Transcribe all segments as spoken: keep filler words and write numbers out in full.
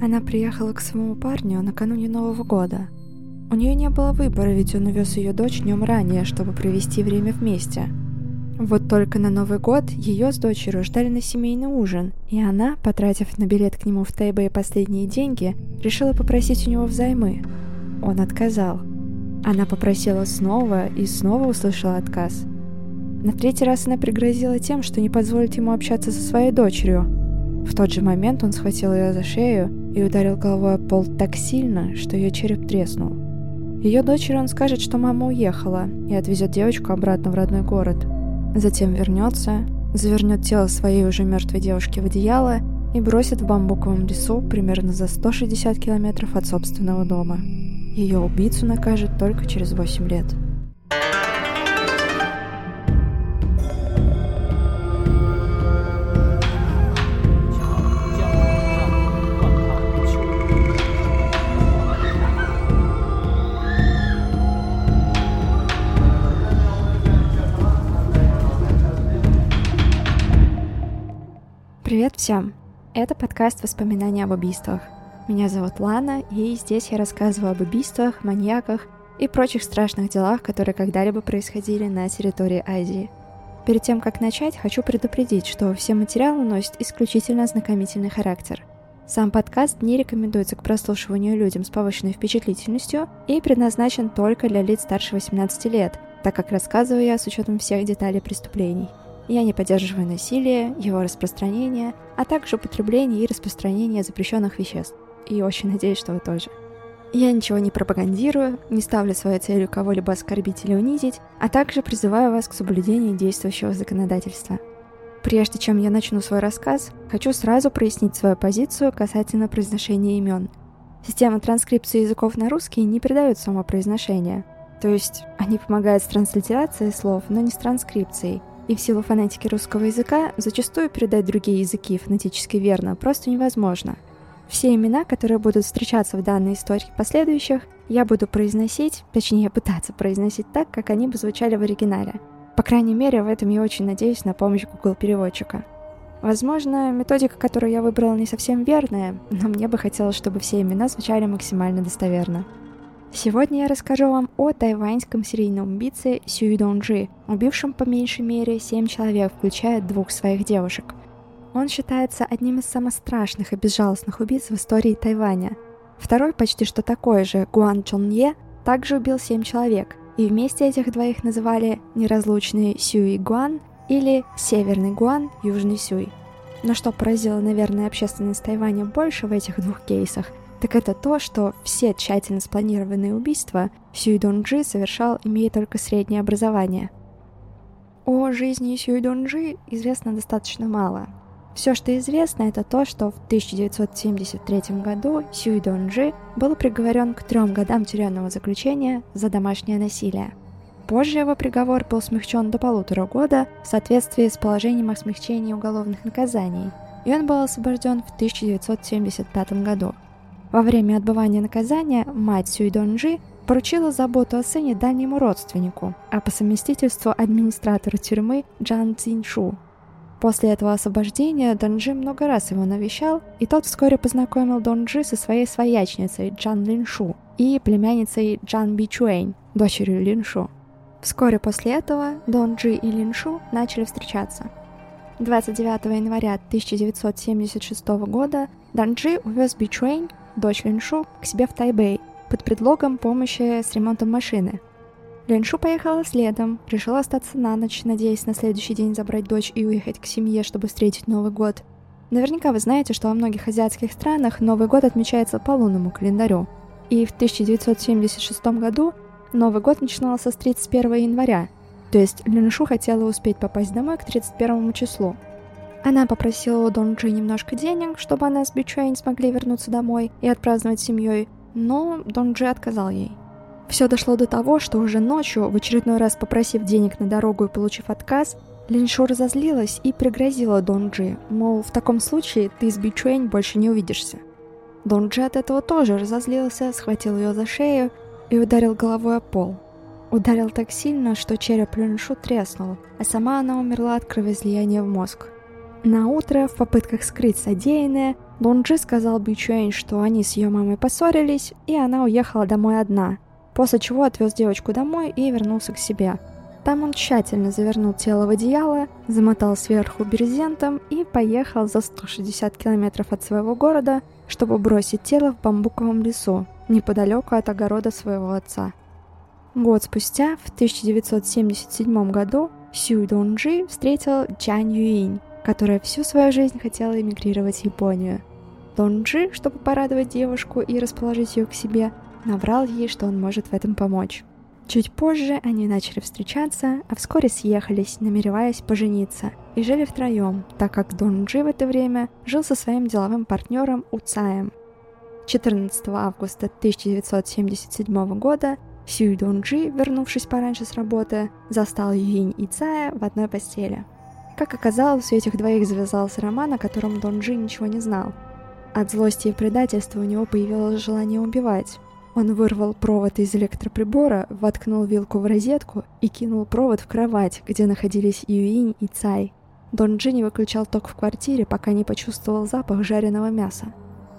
Она приехала к своему парню накануне Нового года. У нее не было выбора, ведь он увез ее дочь днем ранее, чтобы провести время вместе. Вот только на Новый год ее с дочерью ждали на семейный ужин, и она, потратив на билет к нему в Тайбэй последние деньги, решила попросить у него взаймы. Он отказал. Она попросила снова и снова услышала отказ. На третий раз она пригрозила тем, что не позволит ему общаться со своей дочерью. В тот же момент он схватил ее за шею и ударил головой о пол так сильно, что ее череп треснул. Ее дочери он скажет, что мама уехала, и отвезет девочку обратно в родной город. Затем вернется, завернет тело своей уже мертвой девушки в одеяло и бросит в бамбуковом лесу примерно за сто шестьдесят километров от собственного дома. Ее убийцу накажут только через восемь лет. Привет всем! Это подкаст «Воспоминания об убийствах». Меня зовут Лана, и здесь я рассказываю об убийствах, маньяках и прочих страшных делах, которые когда-либо происходили на территории Азии. Перед тем, как начать, хочу предупредить, что все материалы носят исключительно ознакомительный характер. Сам подкаст не рекомендуется к прослушиванию людям с повышенной впечатлительностью и предназначен только для лиц старше восемнадцати лет, так как рассказываю я с учетом всех деталей преступлений. Я не поддерживаю насилие, его распространение, а также употребление и распространение запрещенных веществ. И очень надеюсь, что вы тоже. Я ничего не пропагандирую, не ставлю своей целью кого-либо оскорбить или унизить, а также призываю вас к соблюдению действующего законодательства. Прежде чем я начну свой рассказ, хочу сразу прояснить свою позицию касательно произношения имен. Система транскрипции языков на русский не передает само произношение, то есть они помогают с транслитерацией слов, но не с транскрипцией. И в силу фонетики русского языка зачастую передать другие языки фонетически верно просто невозможно. Все имена, которые будут встречаться в данной истории последующих, я буду произносить, точнее пытаться произносить так, как они бы звучали в оригинале. По крайней мере, в этом я очень надеюсь на помощь Google-переводчика. Возможно, методика, которую я выбрала, не совсем верная, но мне бы хотелось, чтобы все имена звучали максимально достоверно. Сегодня я расскажу вам о тайваньском серийном убийце Сюй Дунцзи, убившем по меньшей мере семь человек, включая двух своих девушек. Он считается одним из самых страшных и безжалостных убийц в истории Тайваня. Второй, почти что такой же, Гуан Чоннье, также убил семь человек, и вместе этих двоих называли неразлучные Сюй Гуан или Северный Гуан, Южный Сюй. Но что поразило, наверное, общественность Тайваня больше в этих двух кейсах, так это то, что все тщательно спланированные убийства Сюй Дунцзи совершал, имея только среднее образование. О жизни Сюй Дунцзи известно достаточно мало. Все, что известно, это то, что в тысяча девятьсот семьдесят третьем году Сюй Дунцзи был приговорен к трем годам тюремного заключения за домашнее насилие. Позже его приговор был смягчен до полутора года в соответствии с положением о смягчении уголовных наказаний, и он был освобожден в тысяча девятьсот семьдесят пятом году. Во время отбывания наказания мать Сюй Дунцзи поручила заботу о сыне дальнему родственнику, а по совместительству администратору тюрьмы Джан Циншу. После этого освобождения Дунцзи много раз его навещал, и тот вскоре познакомил Дунцзи со своей своячницей Чжан Линьшу и племянницей Чжан Бичуэнь, дочерью Линьшу. Вскоре после этого Дунцзи и Линьшу начали встречаться. двадцать девятого января тысяча девятьсот семьдесят шестого года Дунцзи увез Бичуэнь, дочь Линьшу, к себе в Тайбэй под предлогом помощи с ремонтом машины. Линьшу поехала следом, решила остаться на ночь, надеясь на следующий день забрать дочь и уехать к семье, чтобы встретить Новый год. Наверняка вы знаете, что во многих азиатских странах Новый год отмечается по лунному календарю. И в тысяча девятьсот семьдесят шестом году Новый год начинался с тридцать первого января, то есть Линьшу хотела успеть попасть домой к тридцать первому числу. Она попросила у Дунцзи немножко денег, чтобы она с Бичуэнь смогли вернуться домой и отпраздновать с семьей, но Дунцзи отказал ей. Все дошло до того, что уже ночью, в очередной раз попросив денег на дорогу и получив отказ, Линьшу разозлилась и пригрозила Дунцзи, мол, в таком случае ты с Бичуэнь больше не увидишься. Дунцзи от этого тоже разозлился, схватил ее за шею и ударил головой о пол. Ударил так сильно, что череп Линьшу треснул, а сама она умерла от кровоизлияния в мозг. Наутро, в попытках скрыть содеянное, Лунджи сказал Бичуэнь, что они с ее мамой поссорились, и она уехала домой одна, после чего отвез девочку домой и вернулся к себе. Там он тщательно завернул тело в одеяло, замотал сверху брезентом и поехал за сто шестьдесят километров от своего города, чтобы бросить тело в бамбуковом лесу, неподалеку от огорода своего отца. Год спустя, в тысяча девятьсот семьдесят седьмом году, Сюй Дунцзи встретил Чан Юинь, которая всю свою жизнь хотела эмигрировать в Японию. Дунцзи, чтобы порадовать девушку и расположить ее к себе, наврал ей, что он может в этом помочь. Чуть позже они начали встречаться, а вскоре съехались, намереваясь пожениться, и жили втроем, так как Дунцзи в это время жил со своим деловым партнером У Цаем. четырнадцатого августа тысяча девятьсот семьдесят седьмого года Сюй Дунцзи, вернувшись пораньше с работы, застал Юинь и Цая в одной постели. Как оказалось, у этих двоих завязался роман, о котором Дунцзи ничего не знал. От злости и предательства у него появилось желание убивать. Он вырвал провод из электроприбора, воткнул вилку в розетку и кинул провод в кровать, где находились Юинь и Цай. Дунцзи не выключал ток в квартире, пока не почувствовал запах жареного мяса.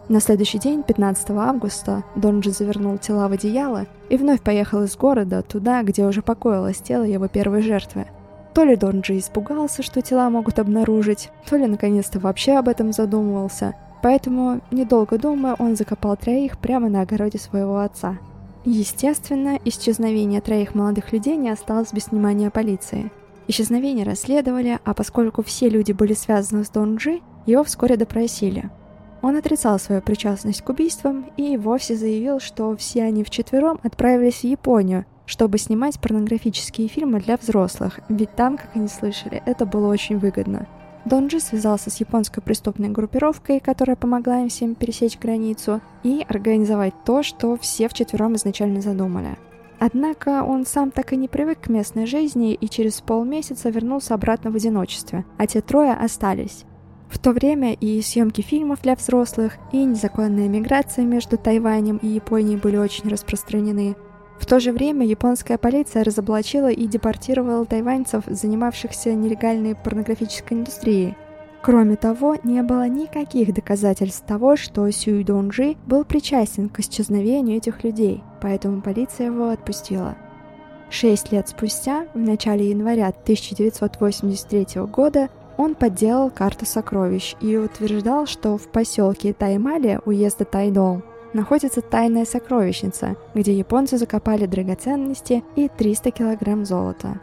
На следующий день, пятнадцатого августа, Дунцзи завернул тела в одеяло и вновь поехал из города туда, где уже покоилось тело его первой жертвы. То ли Дунцзи испугался, что тела могут обнаружить, то ли наконец-то вообще об этом задумывался. Поэтому, недолго думая, он закопал троих прямо на огороде своего отца. Естественно, исчезновение троих молодых людей не осталось без внимания полиции. Исчезновение расследовали, а поскольку все люди были связаны с Дунцзи, его вскоре допросили. Он отрицал свою причастность к убийствам и вовсе заявил, что все они вчетвером отправились в Японию, чтобы снимать порнографические фильмы для взрослых, ведь там, как они слышали, это было очень выгодно. Дунцзи связался с японской преступной группировкой, которая помогла им всем пересечь границу и организовать то, что все вчетвером изначально задумали. Однако он сам так и не привык к местной жизни и через полмесяца вернулся обратно в одиночестве, а те трое остались. В то время и съемки фильмов для взрослых, и незаконная миграция между Тайванем и Японией были очень распространены. В то же время японская полиция разоблачила и депортировала тайваньцев, занимавшихся нелегальной порнографической индустрией. Кроме того, не было никаких доказательств того, что Сюй Дунцзи был причастен к исчезновению этих людей, поэтому полиция его отпустила. Шесть лет спустя, в начале января тысяча девятьсот восемьдесят третьего года, он подделал карту сокровищ и утверждал, что в поселке Таймали уезда Тайдун находится тайная сокровищница, где японцы закопали драгоценности и триста килограмм золота.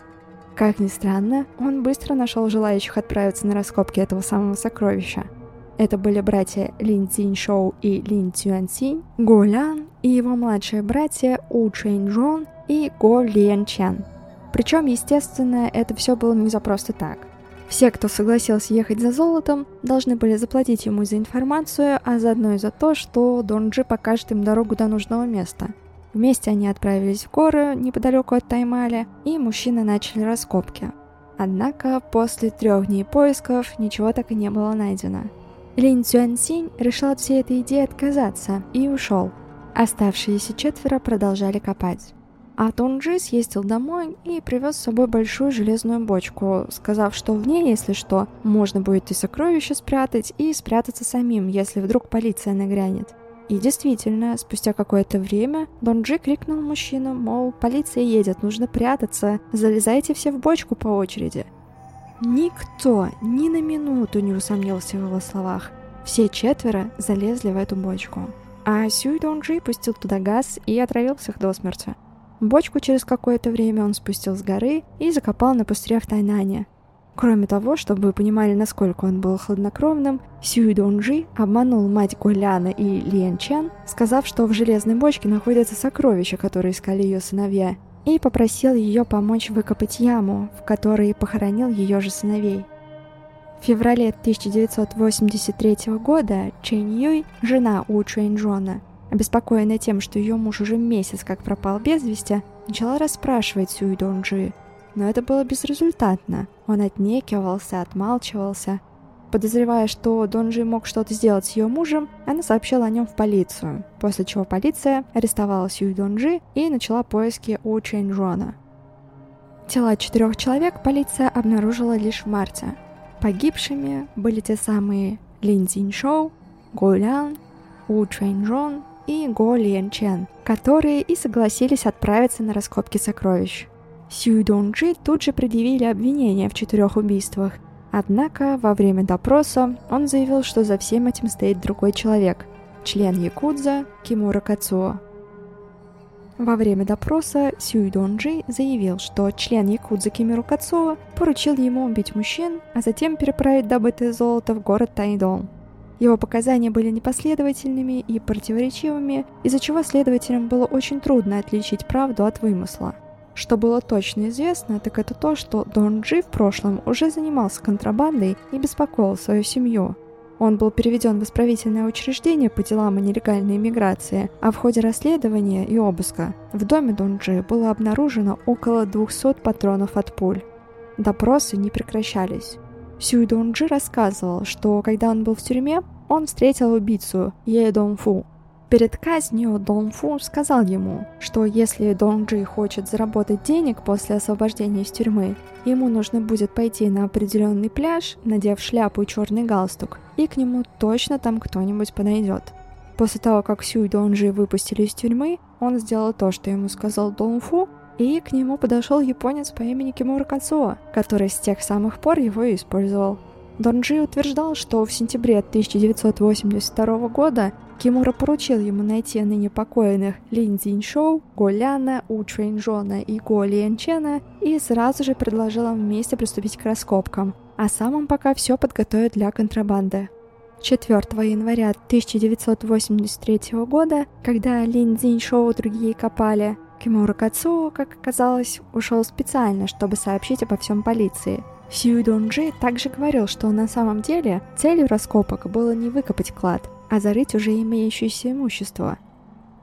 Как ни странно, он быстро нашел желающих отправиться на раскопки этого самого сокровища. Это были братья Лин Цзиньшоу и Линь Цюань Синь, Гулян и его младшие братья У Чэньжун и Го Лиэн Чян. Причем, естественно, это все было не за просто так. Все, кто согласился ехать за золотом, должны были заплатить ему за информацию, а заодно и за то, что Дунцзи покажет им дорогу до нужного места. Вместе они отправились в горы неподалеку от Таймали, и мужчины начали раскопки. Однако после трех дней поисков ничего так и не было найдено. Линь Цюаньсинь решил от всей этой идеи отказаться и ушел. Оставшиеся четверо продолжали копать. А Дунцзи съездил домой и привез с собой большую железную бочку, сказав, что в ней, если что, можно будет и сокровища спрятать, и спрятаться самим, если вдруг полиция нагрянет. И действительно, спустя какое-то время Дунцзи крикнул мужчинам, мол, полиция едет, нужно прятаться, залезайте все в бочку по очереди. Никто ни на минуту не усомнился в его словах. Все четверо залезли в эту бочку. А Сюй Дунцзи пустил туда газ и отравил всех до смерти. Бочку через какое-то время он спустил с горы и закопал на пустыре в Тайнане. Кроме того, чтобы вы понимали, насколько он был хладнокровным, Сюй Дунцзи обманул мать Гуляна и Лиэн Чян, сказав, что в железной бочке находятся сокровища, которые искали ее сыновья, и попросил ее помочь выкопать яму, в которой похоронил ее же сыновей. В феврале тысяча девятьсот восемьдесят третьего года Чэнь Юй, жена У Чэньжуна, обеспокоенная тем, что ее муж уже месяц как пропал без вести, начала расспрашивать Сюй Дунцзи, но это было безрезультатно. Он отнекивался, отмалчивался. Подозревая, что Дунцзи мог что-то сделать с ее мужем, она сообщила о нем в полицию, после чего полиция арестовала Сюй Дунцзи и начала поиски у Чэньжуна. Тела четырех человек полиция обнаружила лишь в марте. Погибшими были те самые Лин Цзиньшоу, Го Юлян, У Чэньжун и Го Лиэнчэн, которые и согласились отправиться на раскопки сокровищ. Сюй Дунцзи тут же предъявили обвинения в четырех убийствах, однако во время допроса он заявил, что за всем этим стоит другой человек, член Якудза Кимура Кацуо. Во время допроса Сюй Дунцзи заявил, что член Якудзы Кимура Кацуо поручил ему убить мужчин, а затем переправить добытое золото в город Тайдун. Его показания были непоследовательными и противоречивыми, из-за чего следователям было очень трудно отличить правду от вымысла. Что было точно известно, так это то, что Дунцзи в прошлом уже занимался контрабандой и беспокоил свою семью. Он был переведен в исправительное учреждение по делам о нелегальной миграции, а в ходе расследования и обыска в доме Дунцзи было обнаружено около двухсот патронов от пуль. Допросы не прекращались. Сюй Дунцзи рассказывал, что когда он был в тюрьме, он встретил убийцу Е Дон Фу. Перед казнью Дон Фу сказал ему, что если Дунцзи хочет заработать денег после освобождения из тюрьмы, ему нужно будет пойти на определенный пляж, надев шляпу и черный галстук, и к нему точно там кто-нибудь подойдет. После того, как Сюй Дунцзи выпустили из тюрьмы, он сделал то, что ему сказал Дон Фу, и к нему подошел японец по имени Кимура Кацуо, который с тех самых пор его и использовал. Дунцзи утверждал, что в сентябре тысяча девятьсот восемьдесят второго года Кимура поручил ему найти ныне покойных Лин Цзиньшоу, Го Ляна, У Чэньжона и Го Лиэнчэна и сразу же предложил им вместе приступить к раскопкам, а сам он пока все подготовит для контрабанды. четвёртого января тысяча девятьсот восемьдесят третьего года, когда Лин Цзиньшоу и другие копали, Кимура Кацуо, как оказалось, ушел специально, чтобы сообщить обо всем полиции. Сюй Дунцзи также говорил, что на самом деле целью раскопок было не выкопать клад, а зарыть уже имеющееся имущество.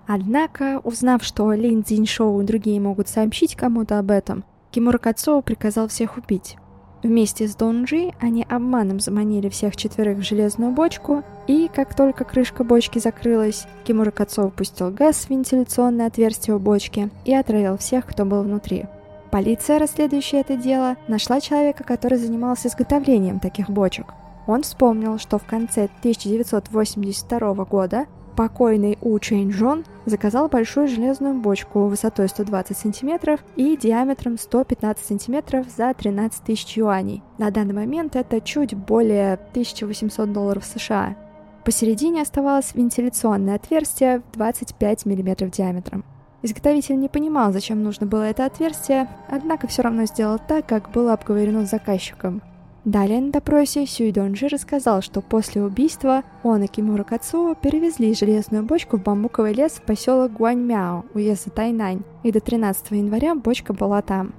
Однако, узнав, что Лин Цзиньшоу и другие могут сообщить кому-то об этом, Кимура Кацуо приказал всех убить. Вместе с Дунцзи они обманом заманили всех четверых в железную бочку, и как только крышка бочки закрылась, Кимура Кацуо пустил газ в вентиляционное отверстие у бочки и отравил всех, кто был внутри. Полиция, расследующая это дело, нашла человека, который занимался изготовлением таких бочек. Он вспомнил, что в конце тысяча девятьсот восемьдесят второго года покойный У Чэньжун заказал большую железную бочку высотой сто двадцать сантиметров и диаметром сто пятнадцать сантиметров за тринадцать тысяч юаней. На данный момент это чуть более тысяча восемьсот долларов США. Посередине оставалось вентиляционное отверстие в двадцать пять миллиметров диаметром. Изготовитель не понимал, зачем нужно было это отверстие, однако все равно сделал так, как было обговорено с заказчиком. Далее на допросе Сюй Дунцзи рассказал, что после убийства он и Кимура Кацуо перевезли железную бочку в бамбуковый лес в поселок Гуаньмяо, уезда Тайнань, и до тринадцатого января бочка была там.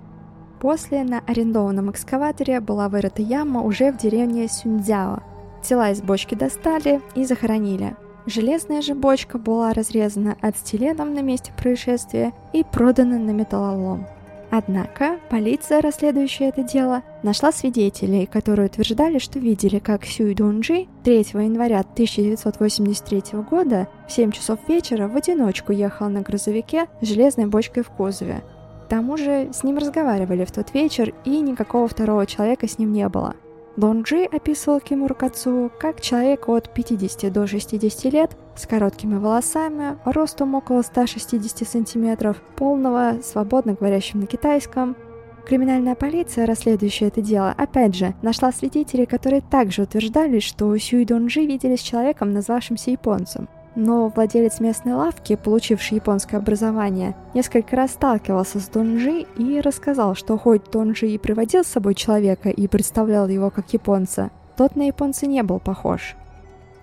После на арендованном экскаваторе была вырыта яма уже в деревне Сюнзяо. Тела из бочки достали и захоронили. Железная же бочка была разрезана ацетиленом на месте происшествия и продана на металлолом. Однако полиция, расследующая это дело, нашла свидетелей, которые утверждали, что видели, как Сюй Дунцзи третьего января тысяча девятьсот восемьдесят третьего года в семь часов вечера в одиночку ехал на грузовике с железной бочкой в кузове. К тому же с ним разговаривали в тот вечер, и никакого второго человека с ним не было. Дунцзи описывал Кимуру Кацуо как человека от пятидесяти до шестидесяти лет с короткими волосами, ростом около ста шестидесяти сантиметров, полного, свободно говорящим на китайском. Криминальная полиция, расследующая это дело, опять же, нашла свидетелей, которые также утверждали, что Сюй Дунцзи видели с человеком, назвавшимся японцем. Но владелец местной лавки, получивший японское образование, несколько раз сталкивался с Дунцзи и рассказал, что хоть Дунцзи и приводил с собой человека и представлял его как японца, тот на японца не был похож.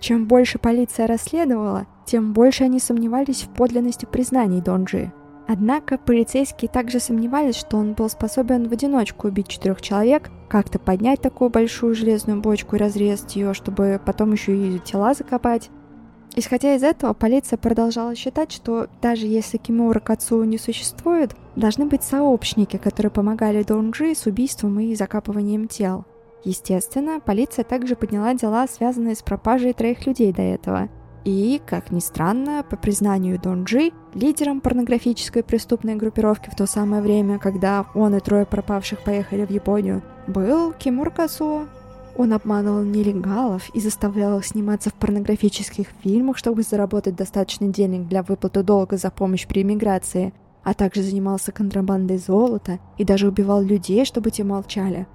Чем больше полиция расследовала, тем больше они сомневались в подлинности признаний Дунцзи. Однако полицейские также сомневались, что он был способен в одиночку убить четырех человек, как-то поднять такую большую железную бочку и разрезать ее, чтобы потом еще и тела закопать. Исходя из этого, полиция продолжала считать, что даже если Кимура Кацуо не существует, должны быть сообщники, которые помогали Дунцзи с убийством и закапыванием тел. Естественно, полиция также подняла дела, связанные с пропажей троих людей до этого. И, как ни странно, по признанию Дунцзи, лидером порнографической преступной группировки в то самое время, когда он и трое пропавших поехали в Японию, был Кимура Кацуо. Он обманывал нелегалов и заставлял их сниматься в порнографических фильмах, чтобы заработать достаточно денег для выплаты долга за помощь при эмиграции, а также занимался контрабандой золота и даже убивал людей, чтобы те молчали.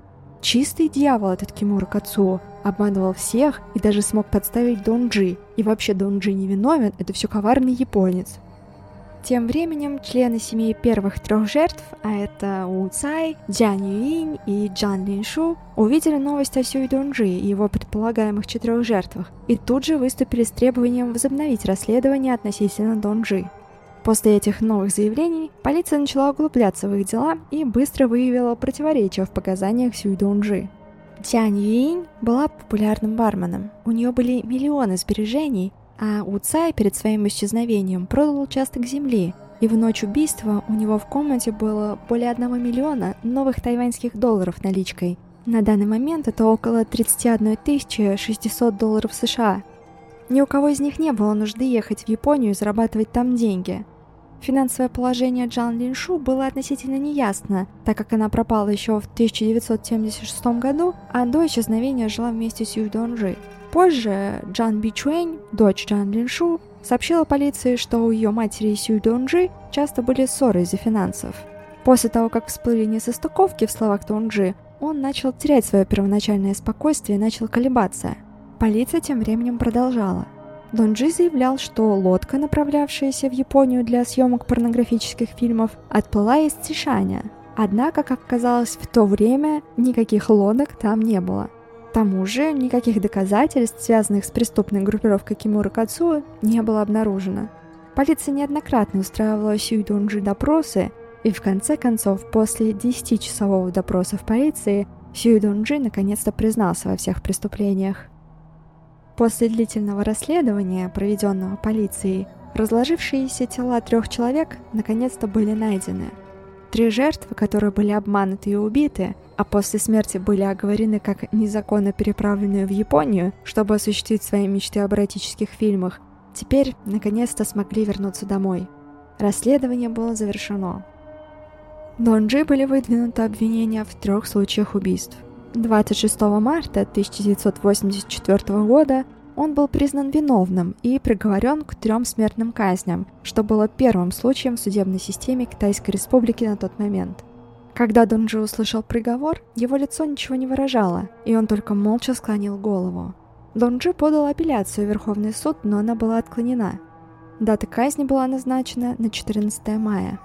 Чистый дьявол этот Кимура Кацуо, обманывал всех и даже смог подставить Дунцзи. И вообще Дунцзи не виновен, это все коварный японец. Тем временем члены семьи первых трех жертв, а это У Цай, Чан Юинь и Чжан Линьшу, увидели новость о Сюй Дунцзи и его предполагаемых четырех жертвах и тут же выступили с требованием возобновить расследование относительно Дунцзи. После этих новых заявлений полиция начала углубляться в их дела и быстро выявила противоречия в показаниях Сюй Дунцзи. Чан Юинь была популярным барменом, у нее были миллионы сбережений, а У Цай перед своим исчезновением продал участок земли, и в ночь убийства у него в комнате было более одного миллиона новых тайваньских долларов наличкой. На данный момент это около тридцать одна тысяча шестьсот долларов США. Ни у кого из них не было нужды ехать в Японию и зарабатывать там деньги. Финансовое положение Чжан Линьшу было относительно неясно, так как она пропала еще в тысяча девятьсот семьдесят шестом году, а до исчезновения жила вместе с Сюй Дунцзи. Позже Чжан Бичуэнь, дочь Чжан Линьшу, сообщила полиции, что у ее матери и Сюй Дунцзи часто были ссоры из-за финансов. После того, как всплыли несостыковки в словах Дунцзи, он начал терять свое первоначальное спокойствие и начал колебаться. Полиция тем временем продолжала. Дунцзи заявлял, что лодка, направлявшаяся в Японию для съемок порнографических фильмов, отплыла из Тишаня. Однако, как оказалось, в то время никаких лодок там не было. К тому же никаких доказательств, связанных с преступной группировкой Кимура Кацуо, не было обнаружено. Полиция неоднократно устраивала Сюй Дунцзи допросы, и в конце концов, после десятичасового допроса в полиции, Сюй Дунцзи наконец-то признался во всех преступлениях. После длительного расследования, проведенного полицией, разложившиеся тела трех человек наконец-то были найдены. Три жертвы, которые были обмануты и убиты, а после смерти были оговорены как незаконно переправленные в Японию, чтобы осуществить свои мечты об эротических фильмах, теперь наконец-то смогли вернуться домой. Расследование было завершено. Дунцзи были выдвинуты обвинения в трех случаях убийств. двадцать шестого марта тысяча девятьсот восемьдесят четвёртого года он был признан виновным и приговорен к трем смертным казням, что было первым случаем в судебной системе Китайской Республики на тот момент. Когда Дунцзи услышал приговор, его лицо ничего не выражало, и он только молча склонил голову. Дунцзи подал апелляцию в Верховный суд, но она была отклонена. Дата казни была назначена на четырнадцатое мая.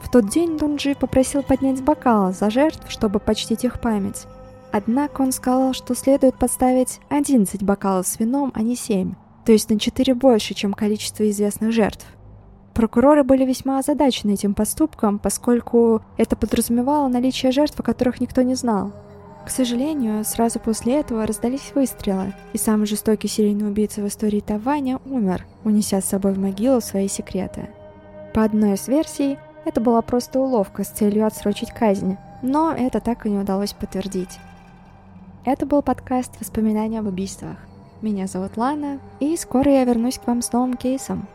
В тот день Дунцзи попросил поднять бокал за жертв, чтобы почтить их память. Однако он сказал, что следует подставить одиннадцать бокалов с вином, а не семь, то есть на четыре больше, чем количество известных жертв. Прокуроры были весьма озадачены этим поступком, поскольку это подразумевало наличие жертв, о которых никто не знал. К сожалению, сразу после этого раздались выстрелы, и самый жестокий серийный убийца в истории Тайваня умер, унеся с собой в могилу свои секреты. По одной из версий, это была просто уловка с целью отсрочить казнь, но это так и не удалось подтвердить. Это был подкаст «Воспоминания об убийствах». Меня зовут Лана, и скоро я вернусь к вам с новым кейсом.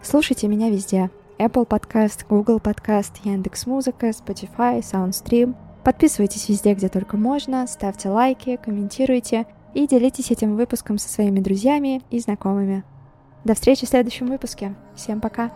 Слушайте меня везде. Apple Podcast, Google Podcast, Яндекс.Музыка, Spotify, SoundStream. Подписывайтесь везде, где только можно, ставьте лайки, комментируйте и делитесь этим выпуском со своими друзьями и знакомыми. До встречи в следующем выпуске. Всем пока!